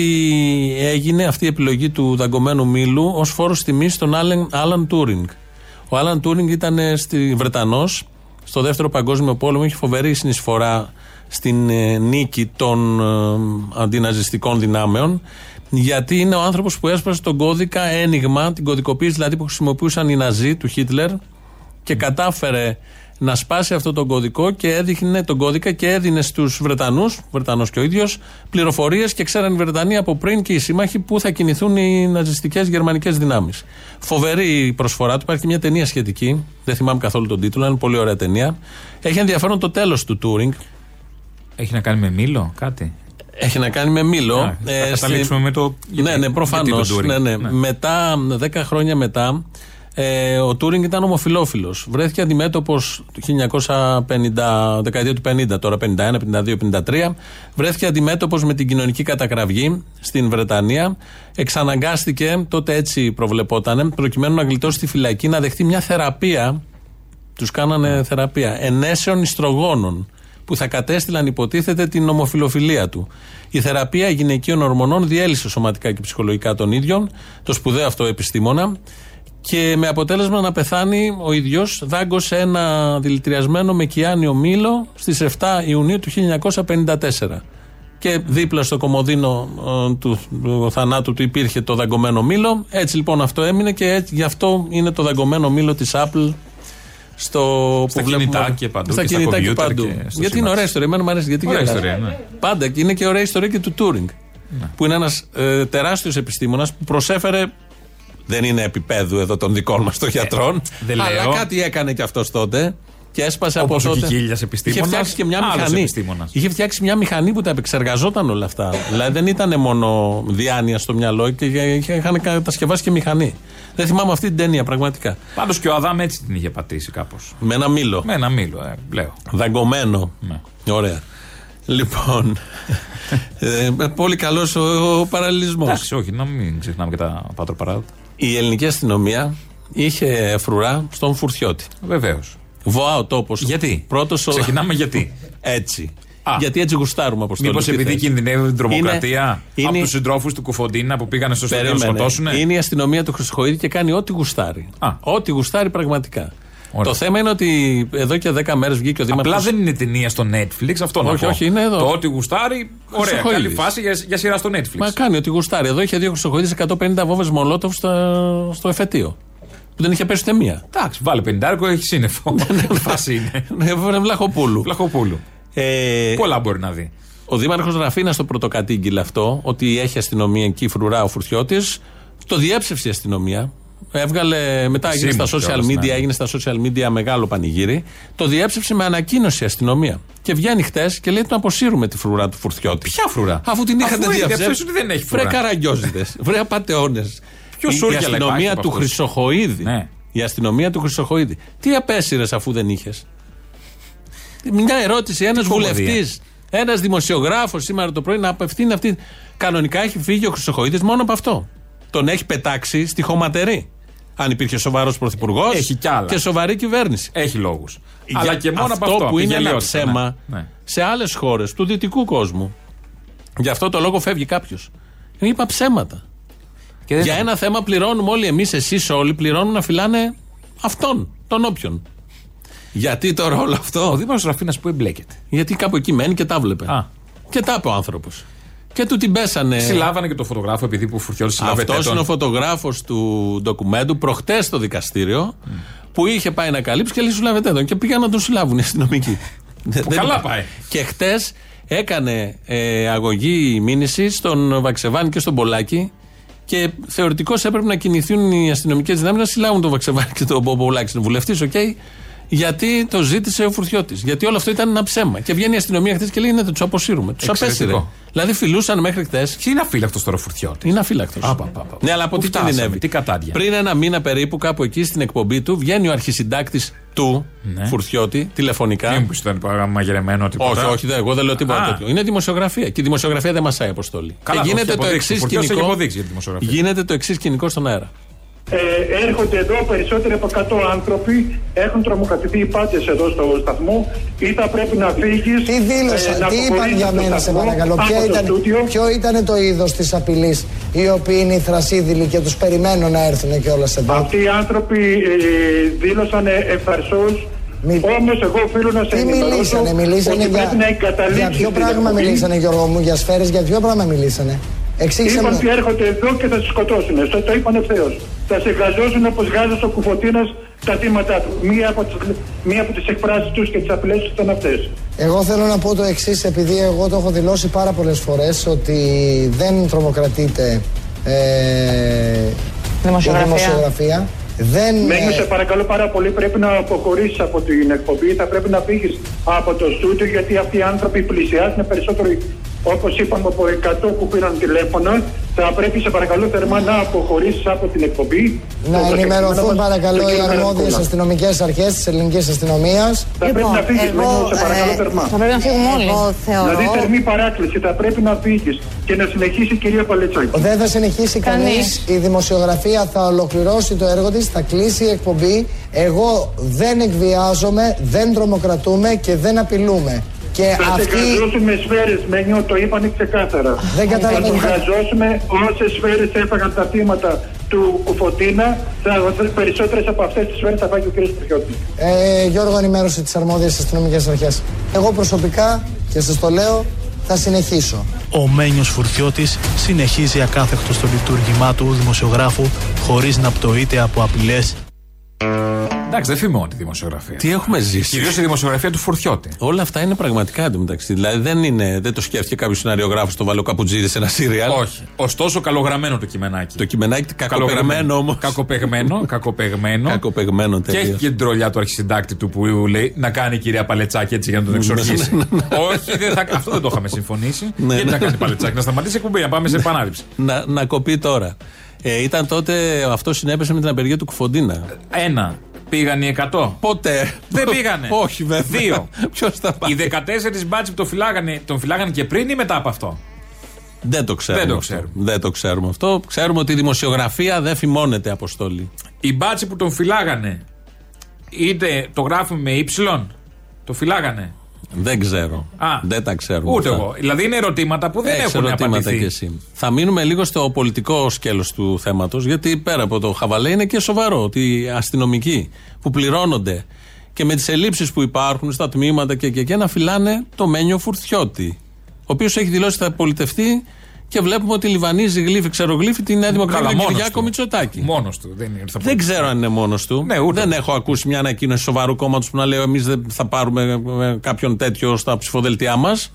έγινε αυτή η επιλογή του δαγκωμένου μήλου ως φόρος τιμής στον Άλαν Τούρινγκ. Ο Άλαν Τούρινγκ ήταν Βρετανός, στο δεύτερο παγκόσμιο πόλεμο, είχε φοβερή συνεισφορά στην νίκη των αντιναζιστικών δυνάμεων, γιατί είναι ο άνθρωπος που έσπασε τον κώδικα Enigma, την κωδικοποίηση δηλαδή που χρησιμοποιούσαν οι Ναζί του Χίτλερ, και κατάφερε να σπάσει αυτό τον κωδικό και έδειχνε τον κώδικα και έδινε στους Βρετανούς, Βρετανός και ο ίδιος, πληροφορίες, και ξέραν οι Βρετανοί από πριν και οι σύμμαχοι πού θα κινηθούν οι ναζιστικές γερμανικές δυνάμεις. Φοβερή προσφορά του. Υπάρχει μια ταινία σχετική, δεν θυμάμαι καθόλου τον τίτλο, είναι πολύ ωραία ταινία. Έχει ενδιαφέρον το τέλος του Τούρινγκ. Έχει να κάνει με μήλο, κάτι. Έχει να κάνει με μήλο. Θα καταλήξουμε με το. Ναι, προφανώς. Ναι. Μετά, 10 χρόνια μετά. Ο Τούρινγκ ήταν ομοφυλόφιλος. Βρέθηκε αντιμέτωπος το δεκαετία του 50, τώρα 51, 52, 53. Βρέθηκε αντιμέτωπος με την κοινωνική κατακραυγή στην Βρετανία. Εξαναγκάστηκε, τότε έτσι προβλεπότανε, προκειμένου να γλιτώσει τη φυλακή, να δεχτεί μια θεραπεία. Τους κάνανε θεραπεία ενέσεων ιστρογόνων, που θα κατέστηλαν, υποτίθεται, την ομοφυλοφιλία του. Η θεραπεία γυναικείων ορμονών διέλυσε σωματικά και ψυχολογικά τον ίδιο, το σπουδαίο αυτό επιστήμονα. Και με αποτέλεσμα να πεθάνει ο ίδιος, δάγκωσε ένα δηλητηριασμένο με κυάνιο μήλο στις 7 Ιουνίου του 1954. Και δίπλα στο κομοδίνο του θανάτου του υπήρχε το δαγκωμένο μήλο. Έτσι λοιπόν αυτό έμεινε και γι' αυτό είναι το δαγκωμένο μήλο της Apple στα κινητά και παντού. Στα κινητά και παντού. Γιατί είναι ωραία ιστορία, εμένα μου αρέσει. Γιατί ωραία ιστορία, ναι. Πάντα, είναι και ωραία ιστορία και του Τούρινγκ. Ναι. Που είναι ένας τεράστιος επιστήμονας που προσέφερε. Δεν είναι επίπεδου εδώ των δικών μας των γιατρών. Αλλά λέω. Κάτι έκανε και αυτός τότε και έσπασε. Όπως από τότε. Ο Κικίλιας επιστήμονας. Είχε φτιάξει και μια μηχανή. Είχε φτιάξει μια μηχανή που τα επεξεργαζόταν όλα αυτά. Δηλαδή δεν ήταν μόνο διάνοια στο μυαλό, και είχαν κατασκευάσει και μηχανή. Δεν θυμάμαι αυτή την ταινία πραγματικά. Πάντως και ο Αδάμ έτσι την είχε πατήσει κάπως. Με ένα μήλο. Με ένα μήλο, λέω. Δαγκωμένο. Ναι. Ωραία. Λοιπόν, πολύ καλός ο παραλληλισμός. Εντάξει, όχι, να μην ξεχνάμε και τα πατροπαράδοτα. Η ελληνική αστυνομία είχε φρουρά στον Φουρθιώτη. Βεβαίως. Βοά ο τόπος. Γιατί? Πρώτος. Ξεκινάμε γιατί. Έτσι. Γιατί έτσι γουστάρουμε, Αποστόλη. Μήπως επειδή κινδυνεύει την τρομοκρατία από τους συντρόφους του Κουφοντίνα που πήγανε στο στρατό να σκοτώσουν. Είναι η αστυνομία του Χρυσοχοίδη και κάνει ό,τι γουστάρει. Ό,τι γουστάρει πραγματικά. Ωραία. Το θέμα είναι ότι εδώ και 10 μέρες βγήκε ο Δήμαρχος. Απλά δεν είναι ταινία στο Netflix, αυτό να πω. Όχι, είναι εδώ. Το ότι γουστάρει, ωραία, καλή φάση για σειρά στο Netflix. Μα κάνει ότι γουστάρει. Εδώ είχε δύο Χρυσοχοίδης 150 βόμβες Μολότοφ στο εφετείο. Που δεν είχε πέσει ούτε μία. Εντάξει, βάλε 50, έχει σύννεφο. Φάση είναι. Βλαχοπούλου. Πολλά μπορεί να δει. Ο Δήμαρχος Ραφίνας το πρωτοκατήγγειλε αυτό, ότι έχει αστυνομία εκεί φρουρά ο Φουρθιώτης. Το διέψευσε η αστυνομία. Έβγαλε, μετά έγινε στα social media, μεγάλο πανηγύρι. Το διέψευσε με ανακοίνωση η αστυνομία. Και βγαίνει χτες και λέει: τον αποσύρουμε τη φρουρά του Φουρθιώτη. Ποια φρουρά? Αφού την είχατε διαψεύσει, δεν έχει φρουρά. Βρε καραγκιόζητες, βρε απατεώνες. Η αστυνομία του Χρυσοχοίδη. Ναι. Η αστυνομία του Χρυσοχοίδη. Τι απέσυρες αφού δεν είχες? Μια ερώτηση, ένας βουλευτής, ένας δημοσιογράφος σήμερα το πρωί να απευθύνει αυτή. Κανονικά έχει φύγει ο Χρυσοχοίδης μόνο από αυτό. Τον έχει πετάξει στη χωματερή. Αν υπήρχε σοβαρός πρωθυπουργός και σοβαρή κυβέρνηση. Έχει λόγους. Αλλά και μόνο αυτό, από αυτό που είναι ένα ψέμα σε άλλες χώρες του δυτικού κόσμου. Γι' αυτό το λόγο φεύγει κάποιος. Είπα ψέματα. Και για ένα θέμα πληρώνουμε όλοι εμείς, εσείς όλοι πληρώνουν να φυλάνε αυτόν, τον όποιον. Γιατί το ρόλο αυτό? Ο Δήμαρχος Ραφίνας που εμπλέκεται. Γιατί κάπου εκεί μένει και τα βλέπε. Και τα είπε ο άνθρωπος. Και του την πέσανε. Συλλάβανε και τον φωτογράφο, επειδή που Φουρθιώτης. Αυτός είναι ο φωτογράφος του ντοκουμέντου, προχτές στο δικαστήριο, που είχε πάει να καλύψει και λέει: συλλάβετε τον. Και πήγαν να τον συλλάβουν οι αστυνομικοί. Καλά πάει. Και χτες έκανε αγωγή μήνυση στον Βαξεβάνη και στον Πολάκη. Και θεωρητικώς έπρεπε να κινηθούν οι αστυνομικές δυνάμεις να συλλάβουν τον Βαξεβάνη και τον Πολάκη. Τον βουλευτής, γιατί το ζήτησε ο Φουρθιώτης. Γιατί όλο αυτό ήταν ένα ψέμα. Και βγαίνει η αστυνομία χθες και λέει: ναι, τους αποσύρουμε. Τους απέσυρε. Δηλαδή φιλούσαν μέχρι χθες. Και είναι αφύλακτος τώρα ο Φουρθιώτης. Είναι αφύλακτος. Ναι, αλλά από τι κινδυνεύει? Τι κατάδια. Πριν ένα μήνα περίπου, κάπου εκεί στην εκπομπή του, βγαίνει ο αρχισυντάκτης του Φουρθιώτη τηλεφωνικά. Δεν μου πει ότι ήταν μαγειρεμένο τίποτα. Όχι, εγώ δεν λέω τίποτα τέτοιο. Είναι δημοσιογραφία. Και η δημοσιογραφία δεν μασάει, Αποστόλη. Και γίνεται το εξής σκηνικό στον αέρα. Έρχονται εδώ περισσότεροι από 100 άνθρωποι, έχουν τρομοκρατηθεί οι πάντες εδώ στο σταθμό. Ή θα πρέπει να φύγεις. Τι δήλωσαν, τι είπαν για μένα, σε παρακαλώ? Ποιο ήταν το είδος της απειλής? Οι οποίοι είναι οι θρασίδηλοι και τους περιμένουν να έρθουν και όλα σε εδώ. Αυτοί οι άνθρωποι δήλωσαν ευθαρσώς. Όμως εγώ οφείλω να σε ενημερώσω ότι πρέπει να εγκαταλείψεις. Για ποιο πράγμα μιλήσανε, Γιώργο μου? Για σφαίρες, για ποιο πράγμα μιλήσανε? Είπαν ότι έρχονται εδώ και θα τους σκοτώσουν. Αυτό το είπαν ευθέως. Θα σε γαζώσουν όπως γάζωσε ο Κουφοντίνας τα θύματα του. Μία από τις εκφράσεις τους και τις απειλές τους ήταν αυτές. Εγώ θέλω να πω το εξής, επειδή εγώ το έχω δηλώσει πάρα πολλές φορές, ότι δεν τρομοκρατείται δημοσιογραφία. Μένω, σε παρακαλώ πάρα πολύ, πρέπει να αποχωρήσεις από την εκπομπή. Θα πρέπει να φύγεις από το στούντιο, γιατί αυτοί οι άνθρωποι πλησιάζουν περισσότερο. Όπως είπαμε, από 100 που πήραν τηλέφωνα, θα πρέπει, σε παρακαλώ θερμά, να αποχωρήσεις από την εκπομπή. Να ενημερωθούν παρακαλώ οι αρμόδιες αστυνομικές αρχές της ελληνικής αστυνομίας. Θα πρέπει να φύγεις, Μενού, σε παρακαλώ θερμά. Θα πρέπει να φύγουμε όλοι. Δηλαδή, θερμή παράκληση, θα πρέπει να φύγεις και να συνεχίσει η κυρία Παλετσάκη. Δεν θα συνεχίσει κανείς. Η δημοσιογραφία θα ολοκληρώσει το έργο της, θα κλείσει η εκπομπή. Εγώ δεν εκβιάζομαι, δεν τρομοκρατούμε και δεν απειλούμε. Θα σε γαζώσουμε σφαίρες, Μενιό, το είπαν ξεκάθαρα. Θα τους γαζώσουμε όσες σφαίρες έφαγαν τα θύματα του Κουφοντίνα. Περισσότερες από αυτές τις σφαίρες θα φάει και ο κ. Φουρθιώτη. Γιώργο, ενημέρωσε τις αρμόδιες αστυνομικές αρχές. Εγώ προσωπικά, και σας το λέω, θα συνεχίσω. Ο Μένιος Φουρθιώτης συνεχίζει ακάθεκτο στο λειτουργήμά του δημοσιογράφου, χωρίς να πτωείται από απειλές. Εντάξει, δεν φημώνει τη δημοσιογραφία. Τι έχουμε ζήσει. Κυρίως η δημοσιογραφία του Φουρθιώτη. Όλα αυτά είναι πραγματικά εντωμεταξύ. Δηλαδή δεν το σκέφτηκε κάποιο σεναριογράφο στο βάλει ο Καπουτζίδη σε ένα σύριαλ. Όχι. Ωστόσο, καλογραμμένο το κειμενάκι. Το κειμενάκι κακοπεγμένο όμως. Κακοπεγμένο. Και έχει και την τρολιά του αρχισυντάκτη του που λέει να κάνει η κυρία Παλετσάκη έτσι για να τον εξοργήσει. Όχι, αυτό δεν το είχαμε συμφωνήσει. Γιατί να κάνει Παλετσάκη, να σταματήσει εκπομπή, να πάμε σε επανάληψη. Να κοπεί τώρα. Ήταν τότε αυτό συνέπεσε με την απεργία του Κουφοντίνα. Ένα. Πήγαν οι 100. Ποτέ. Δεν πήγανε. Όχι, βέβαια. Δύο. Ποιος θα πάει? Οι 14 μπάτσοι που τον φυλάγανε και πριν ή μετά από αυτό? Δεν το ξέρουμε αυτό. Ξέρουμε ότι η δημοσιογραφία δεν φημώνεται, Αποστόλη. Οι μπάτσοι που τον φυλάγανε, είτε το γράφουμε με Y, το φυλάγανε. Δεν ξέρω. Δεν τα ξέρω. Ούτε αυτά. Εγώ. Δηλαδή είναι ερωτήματα που δεν έχουν απαντηθεί. Και εσύ. Θα μείνουμε λίγο στο πολιτικό σκέλος του θέματος, γιατί πέρα από το χαβαλέ είναι και σοβαρό ότι οι αστυνομικοί που πληρώνονται και με τις ελλείψεις που υπάρχουν στα τμήματα και να φυλάνε το Μένιο Φουρθιώτη, ο οποίος έχει δηλώσει θα πολιτευτεί. Και βλέπουμε ότι λιβανίζει γλύφη, ξερογλύφη την Νέα Δημοκρατία του Κυριάκο Μητσοτάκη. Μόνος του. Δεν ξέρω αν είναι μόνος του. Ναι, δεν έχω ακούσει μια ανακοίνωση σοβαρού κόμματος που να λέει εμείς δεν θα πάρουμε κάποιον τέτοιο στα ψηφοδελτιά μας.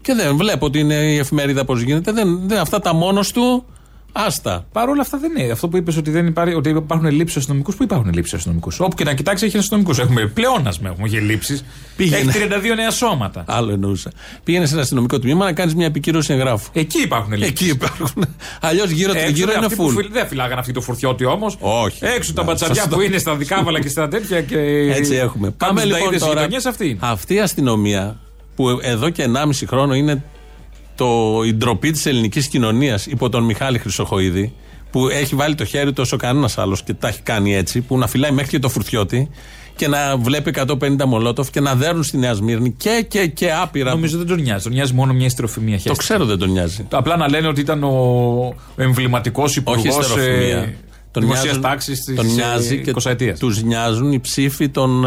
Και δεν βλέπω ότι είναι η εφημερίδα πώς γίνεται. Αυτά τα μόνος του. Άστα. Παρ' όλα αυτά δεν είναι. Αυτό που είπες ότι, ότι υπάρχουν ελλείψεις αστυνομικούς, που υπάρχουν ελλείψεις αστυνομικούς. Όπου και να κοιτάξει, έχει αστυνομικούς. Έχουμε πλεόνασμα, έχουμε και ελλείψεις. Έχει 32 νέα σώματα. Άλλο εννοούσα. Πήγαινε σε ένα αστυνομικό τμήμα να κάνεις μια επικύρωση εγγράφου. Εκεί υπάρχουν ελλείψεις. Αλλιώς γύρω του γύρω είναι φουλ. Δεν φυλάγανε αυτοί το Φουρθιώτη όμως. Όχι. Έξω τα μπατσαριά που είναι στα δικάβαλα και στα τέτοια. Και... Έτσι έχουμε. Πάμε λοιπόν τώρα. Αυτή η αστυνομία που εδώ και 1,5 χρόνο είναι. Η ντροπή της ελληνικής κοινωνίας υπό τον Μιχάλη Χρυσοχοίδη, που έχει βάλει το χέρι του όσο κανένας άλλος και τα έχει κάνει έτσι, που να φυλάει μέχρι και το Φουρθιώτη και να βλέπει 150 μολότοφ και να δέρνουν στη Νέα Σμύρνη και άπειρα. Νομίζω δεν τον νοιάζει. Τον νοιάζει μόνο μια ιστεροφημία. Το ξέρω, δεν τον νοιάζει. Απλά να λένε ότι ήταν ο εμβληματικός υπουργός δημοσίας τάξης της 20ης. Τους νοιάζουν οι ψήφοι των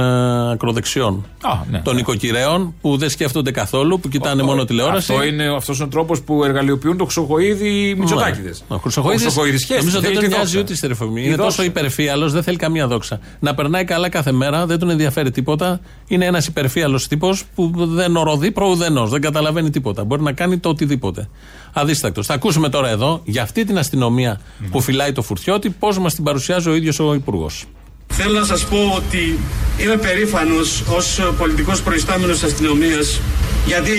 ακροδεξιών. Ναι, των οικοκυρέων που δεν σκέφτονται καθόλου, που κοιτάνε μόνο τηλεόραση. Αυτός είναι ο τρόπος που εργαλειοποιούν το Χρυσοχοίδη οι Μητσοτάκηδες. Ο Χρυσοχοίδης νομίζω δεν τον νοιάζει ούτε η στερεοφημία. Είναι τόσο υπερφίαλος, δεν θέλει καμία δόξα. Να περνάει καλά κάθε μέρα, δεν τον ενδιαφέρει τίποτα. Είναι ένας υπερφίαλος τύπος που δεν οροδεί προουδενός, δεν καταλαβαίνει τίποτα. Μπορεί να κάνει το οτιδήποτε. Αδίστακτος. Θα ακούσουμε τώρα εδώ για αυτή την αστυνομία που φυλάει το Φουρθιώτη, πώς μας την παρουσιάζει ο ίδιος ο Υπουργός. Θέλω να σας πω ότι είμαι περήφανος ως πολιτικός προϊστάμενος αστυνομίας, γιατί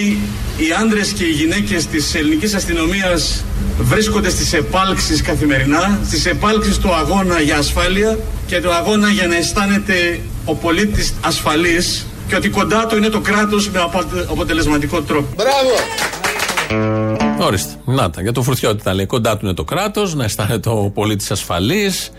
οι άντρες και οι γυναίκες της ελληνικής αστυνομίας βρίσκονται στις επάλξεις καθημερινά, στις επάλξεις του αγώνα για ασφάλεια και του αγώνα για να αισθάνεται ο πολίτης ασφαλής και ότι κοντά του είναι το κράτος με αποτελεσματικό τρόπο. Μπράβο! Ορίστε. Να τα, για το Φουρθιώτη τα λέει. Κοντά του είναι το κράτος, να αισθάνεται ο πολίτης ασφαλής.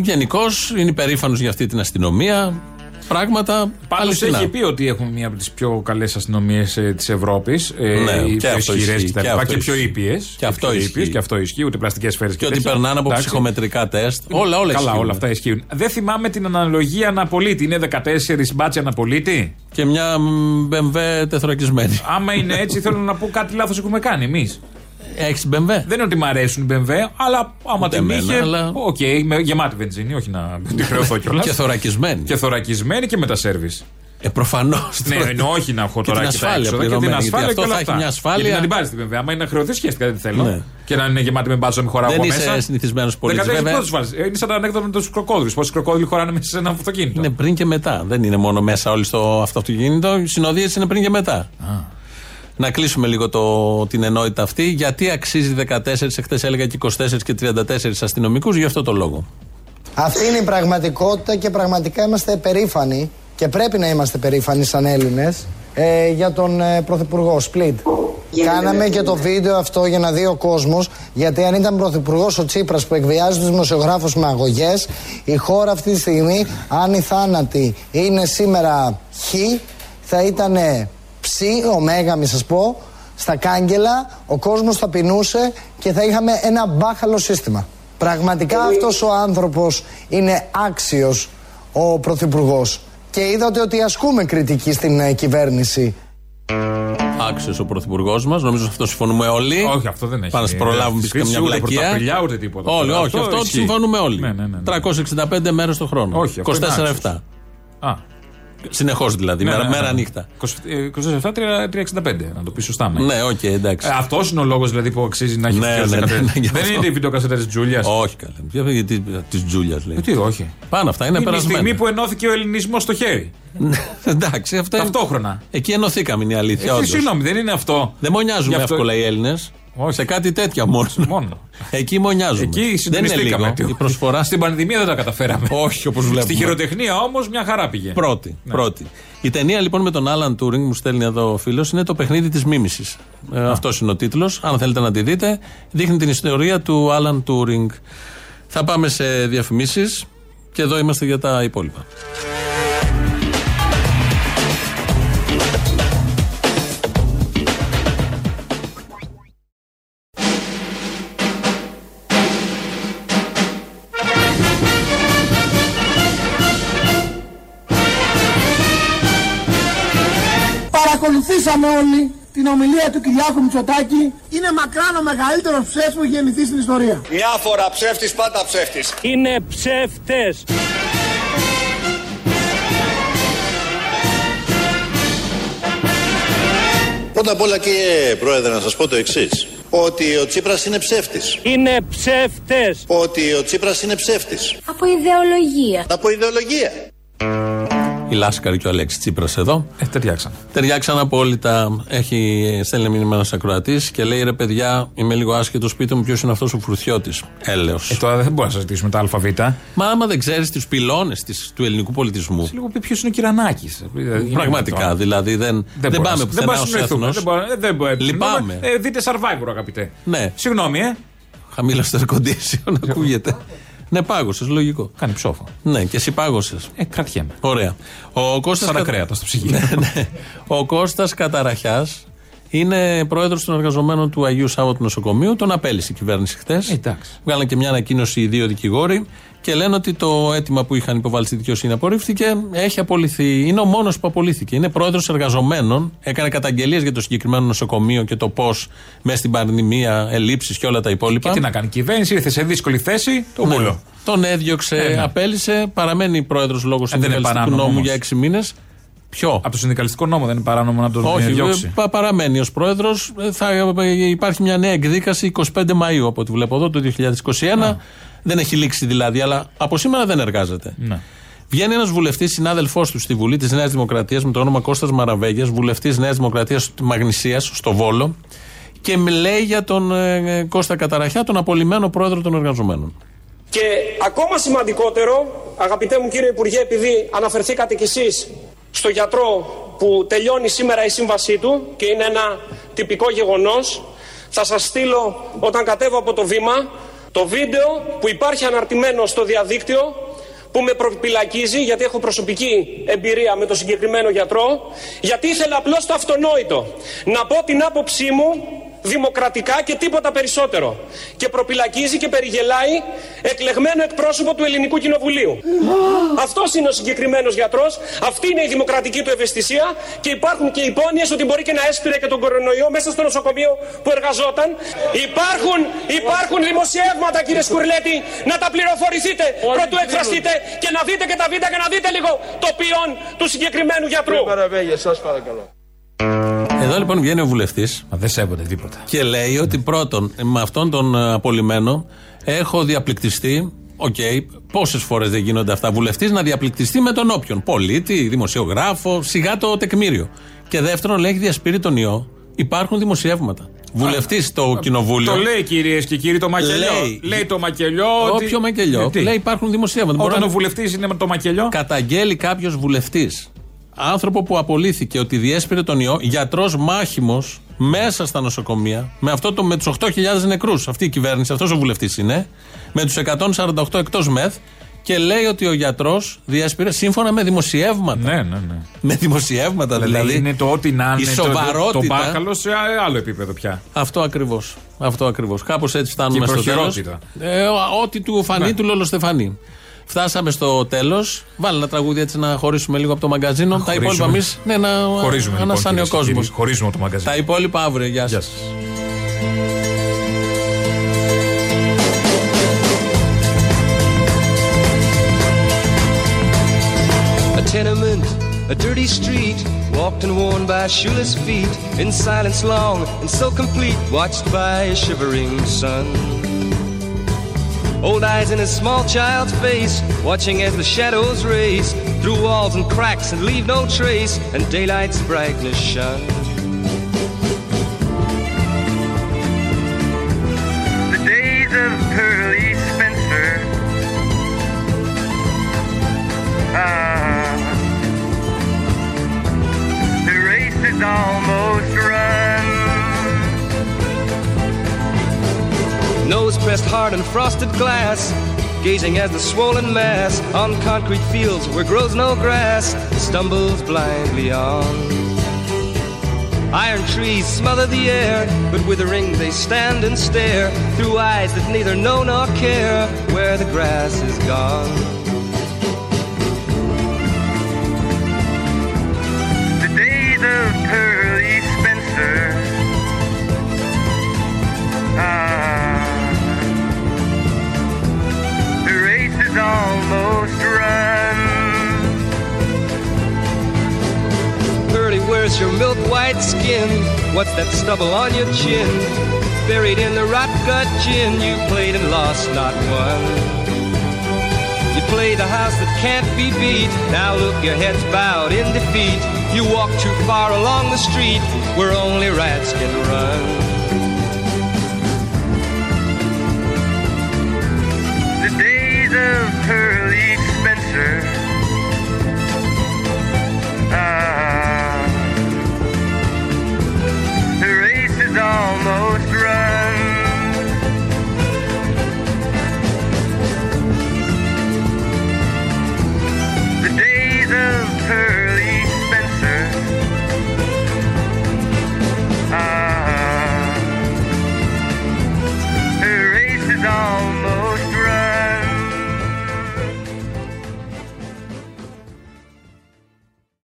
Γενικώς είναι υπερήφανος για αυτή την αστυνομία. Πράγματα. Πάντως έχει πει ότι έχουμε μία από τις πιο καλές αστυνομίες της Ευρώπης. Πιο ισχυρές και τα λοιπά. Και πιο ήπιες. Και αυτό ισχύει. Ούτε πλαστικές σφαίρες. Και ότι περνάνε από ψυχομετρικά τεστ. Όλα ισχύουν. Καλά, όλα αυτά ισχύουν. Δεν θυμάμαι την αναλογία αναπολίτη. Είναι 14 μπάτσια αναπολίτη. Και μια BMW τεθωρακισμένη. Άμα είναι έτσι, θέλω να πω κάτι λάθος έχουμε κάνει εμείς. Έχεις BMW. Δεν είναι ότι μ' αρέσουν οι BMW, αλλά άμα την είχε. Οκ, γεμάτη βενζίνη, όχι να την χρεωθώ κιόλας. Και θωρακισμένη. Και θωρακισμένη και με τα σερβις. Προφανώς. Ναι, όχι να έχω τώρα και τα έξοδα. Και την ασφάλεια και όλα αυτά. Γιατί να την πάρεις την BMW. Άμα είναι να χρεωθείς, χαίστηκα, δεν θέλω. Και να είναι γεμάτη με μπάτσο, να μην χωράει από μέσα. Δεν είσαι συνηθισμένος πολίτης. Είναι σαν τα ανέκδοτα με τους κροκόδιλους. Πόσοι κροκόδιλοι χωράνε μέσα σε ένα αυτοκίνητο. Είναι πριν και μετά. Δεν είναι μόνο μέσα όλοι στο αυτοκίνητο. Οι συνοδείες είναι πριν και μετά. Να κλείσουμε λίγο την ενότητα αυτή. Γιατί αξίζει 14, εχθές έλεγα και 24 και 34 αστυνομικούς, γι' αυτό το λόγο. Αυτή είναι η πραγματικότητα και πραγματικά είμαστε περήφανοι και πρέπει να είμαστε περήφανοι σαν Έλληνες για τον Πρωθυπουργό Σπλίτ. Κάναμε και το βίντεο αυτό για να δει ο κόσμος, γιατί αν ήταν πρωθυπουργός ο Τσίπρας που εκβιάζει τους δημοσιογράφους με αγωγές, η χώρα αυτή τη στιγμή, αν οι θάνατοι είναι σήμερα χ, θα ήταν... ψι, ωμέγα μη σας πω, στα κάγκελα, ο κόσμος θα πεινούσε και θα είχαμε ένα μπάχαλο σύστημα. Πραγματικά αυτός ο άνθρωπος είναι άξιος ο Πρωθυπουργός. Και είδατε ότι ασκούμε κριτική στην κυβέρνηση. Άξιος ο Πρωθυπουργός μας, νομίζω αυτό συμφωνούμε όλοι. Όχι, αυτό δεν έχει. Πάμε να προλάβουμε καμιά βλακεία. Ούτε τίποτα. Όλοι, όχι, αυτό συμφωνούμε όλοι. 365 μέρες το χρόνο. 24/7. Συνεχώς δηλαδή, μέρα νύχτα. 27-365, να το πει σωστά. Ναι, οκ, εντάξει. Αυτός είναι ο λόγος δηλαδή, που αξίζει να έχει φτιάξει. Δεν είναι η βιντεοκασέτα της Τζούλιας. Όχι, καλά. Της Τζούλιας λέει. Γιατί όχι. Πάνω αυτά είναι περασμένα. Είναι η στιγμή που ενώθηκε ο ελληνισμός στο χέρι. Εντάξει, αυτά είναι. Ταυτόχρονα. Εκεί ενωθήκαμε, είναι η αλήθεια. Συγγνώμη, δεν είναι αυτό. Δεν μονιάζουμε εύκολα οι Έλληνες. Όχι. Σε κάτι τέτοια μόνο. Εκεί μονιάζουμε. Εκεί δεν είναι λίγο. Η προσφορά... Στην πανδημία δεν τα καταφέραμε. Όχι, όπως βλέπουμε. Στη χειροτεχνία όμως μια χαρά πήγε. Πρώτη. Η ταινία λοιπόν με τον Άλαν Τούρινγκ, μου στέλνει εδώ ο φίλος, είναι το παιχνίδι της μίμησης. Αυτός είναι ο τίτλος. Αν θέλετε να τη δείτε, δείχνει την ιστορία του Άλαν Τούρινγκ. Θα πάμε σε διαφημίσεις και εδώ είμαστε για τα υπόλοιπα. παρακολουθήσαμε όλοι την ομιλία του Κυριάκου Μητσοτάκη. Είναι μακράν ο μεγαλύτερος ψεύτης που έχει γεννηθεί στην ιστορία. Διάφορα ψεύτης, πάντα ψεύτης. Είναι ψεύτες. Πρώτα απ' όλα, κύριε Πρόεδρε, να σας πω το εξής. Ότι ο Τσίπρας είναι ψεύτης. Είναι ψεύτες. Ότι ο Τσίπρας είναι ψεύτης. Από ιδεολογία. Από ιδεολογία. Η Λάσκαρη και ο Αλέξης Τσίπρας εδώ. Ταιριάξαν. Ταιριάξαν απόλυτα. Στέλνει μήνυμα ένας ακροατής και λέει: ρε παιδιά, είμαι λίγο άσχετο, πείτε μου ποιος είναι αυτός ο Φουρθιώτης. Έλεος. Τώρα δεν μπορούμε να συζητήσουμε τα ΑΒ. Μα άμα δεν ξέρεις τους πυλώνες του ελληνικού πολιτισμού. Σε λίγο πει ποιος είναι ο Κυρανάκης. Πραγματικά δηλαδή δεν πάμε πουθενά ως έθνος. Λυπάμαι. Δείτε Survivor, αγαπητέ. Ναι. Συγγνώμη, χαμήλα στο air condition, ακούγεται. Ναι, πάγωσες, λογικό. Κάνει ψόφο. Ναι, και εσύ πάγωσες. Κρατιέμαι. Ωραία. Ο Κώστας Καταραχιάς στο ψυγείο. Ναι. Ο Κώστας Καταραχιάς είναι πρόεδρος των εργαζομένων του Αγίου Σάββατου Νοσοκομείου. Τον απέλησε η κυβέρνηση χθες. Βγάλαν και μια ανακοίνωση οι δύο δικηγόροι και λένε ότι το αίτημα που είχαν υποβάλει στη δικαιοσύνη απορρίφθηκε. Έχει απολυθεί. Είναι ο μόνος που απολύθηκε. Είναι πρόεδρος εργαζομένων. Έκανε καταγγελίες για το συγκεκριμένο νοσοκομείο και το πώς μέσα στην πανδημία, ελλείψεις και όλα τα υπόλοιπα. Και τι να κάνει η κυβέρνηση, ήρθε σε δύσκολη θέση. Το βούλο. Ναι. Τον έδιωξε, απέλησε. Παραμένει πρόεδρος λόγω συνδικαλιστικού νόμου όμως για 6 μήνες. Ποιο? Από το συνδικαλιστικό νόμο δεν είναι παράνομο να τον διώξει. Όχι, παραμένει ως πρόεδρος. Υπάρχει μια νέα εκδίκαση 25 Μαΐου από ό,τι βλέπω εδώ, το 2021. Να. Δεν έχει λήξει δηλαδή, αλλά από σήμερα δεν εργάζεται. Να. Βγαίνει ένας βουλευτής, συνάδελφός του στη Βουλή της Νέας Δημοκρατίας, με το όνομα Κώστας Μαραβέγιας, βουλευτής Νέας Δημοκρατίας Μαγνησίας, στο Βόλο, και λέει για τον Κώστα Καταραχιά, τον απολυμμένο πρόεδρο των εργαζομένων. Και ακόμα σημαντικότερο, αγαπητέ μου κύριε Υπουργέ, επειδή αναφερθήκατε κι εσείς στο γιατρό που τελειώνει σήμερα η σύμβασή του και είναι ένα τυπικό γεγονός, θα σας στείλω όταν κατέβω από το βήμα το βίντεο που υπάρχει αναρτημένο στο διαδίκτυο που με προπυλακίζει, γιατί έχω προσωπική εμπειρία με το συγκεκριμένο γιατρό, γιατί ήθελα απλώς το αυτονόητο, να πω την άποψή μου δημοκρατικά και τίποτα περισσότερο, και προπυλακίζει και περιγελάει εκλεγμένο εκπρόσωπο του Ελληνικού Κοινοβουλίου. Αυτός είναι ο συγκεκριμένος γιατρός, αυτή είναι η δημοκρατική του ευαισθησία, και υπάρχουν και υπόνοιες ότι μπορεί και να έσπηρε και τον κορονοϊό μέσα στο νοσοκομείο που εργαζόταν. Υπάρχουν δημοσιεύματα, κύριε Σκουρλέτη, να τα πληροφορηθείτε πρωτού εκφραστείτε, και να δείτε και τα βίντεο και να δείτε λίγο το ποιόν του συγκεκριμένου γιατρού. Εδώ λοιπόν βγαίνει ο βουλευτής. Μα δεν σέβονται τίποτα. Και λέει ότι πρώτον, με αυτόν τον απολυμμένο έχω διαπληκτιστεί. Οκ, πόσες φορές δεν γίνονται αυτά. Βουλευτής να διαπληκτιστεί με τον όποιον. Πολίτη, δημοσιογράφο, σιγά το τεκμήριο. Και δεύτερον, λέει, έχει διασπείρει τον ιό. Υπάρχουν δημοσιεύματα. Βουλευτής στο κοινοβούλιο. Το λέει, κυρίες και κύριοι, το μακελιό. Λέει το μακελιό. Όποιο μακελιό. Λέει, υπάρχουν δημοσιεύματα. Όταν ο βουλευτής είναι με το μακελιό. Καταγγέλει κάποιος βουλευτής άνθρωπο που απολύθηκε ότι διέσπηρε τον ιό, γιατρός μάχημος μέσα στα νοσοκομεία, με τους 8.000 νεκρούς. Αυτή η κυβέρνηση, αυτός ο βουλευτής είναι, με τους 148 εκτός ΜΕΘ, και λέει ότι ο γιατρός διέσπηρε σύμφωνα με δημοσιεύματα. Ναι. Με δημοσιεύματα δηλαδή. Είναι το ό,τι να είναι. Η σοβαρότητα. Το μπάκαλο σε άλλο επίπεδο πια. Αυτό ακριβώς. Κάπως έτσι φτάνουμε στο τέλος. Ό,τι του φανεί, του Λολοστεφανή. Φτάσαμε στο τέλος. Βάλε ένα τραγούδι έτσι να χωρίσουμε λίγο από το μαγαζίνο. Τα υπόλοιπα εμείς να ανασάνει ο κόσμος. Χωρίζουμε το μαγαζίνο. Τα υπόλοιπα αύριο. Γεια σας. A tenement, a dirty street, walked and worn by shoeless feet, in silence long and so complete, watched by a shivering sun. Old eyes in a small child's face, watching as the shadows race through walls and cracks and leave no trace, and daylight's brightness shone. The days of Pearlie Spencer the race is almost run. Nose pressed hard in frosted glass, gazing as the swollen mass on concrete fields where grows no grass stumbles blindly on. Iron trees smother the air, but withering they stand and stare through eyes that neither know nor care where the grass is gone. The days of her Is your milk white skin? What's that stubble on your chin? Buried in the rot gut gin. You played and lost, not won. You played the house that can't be beat. Now look, your head's bowed in defeat. You walk too far along the street where only rats can run.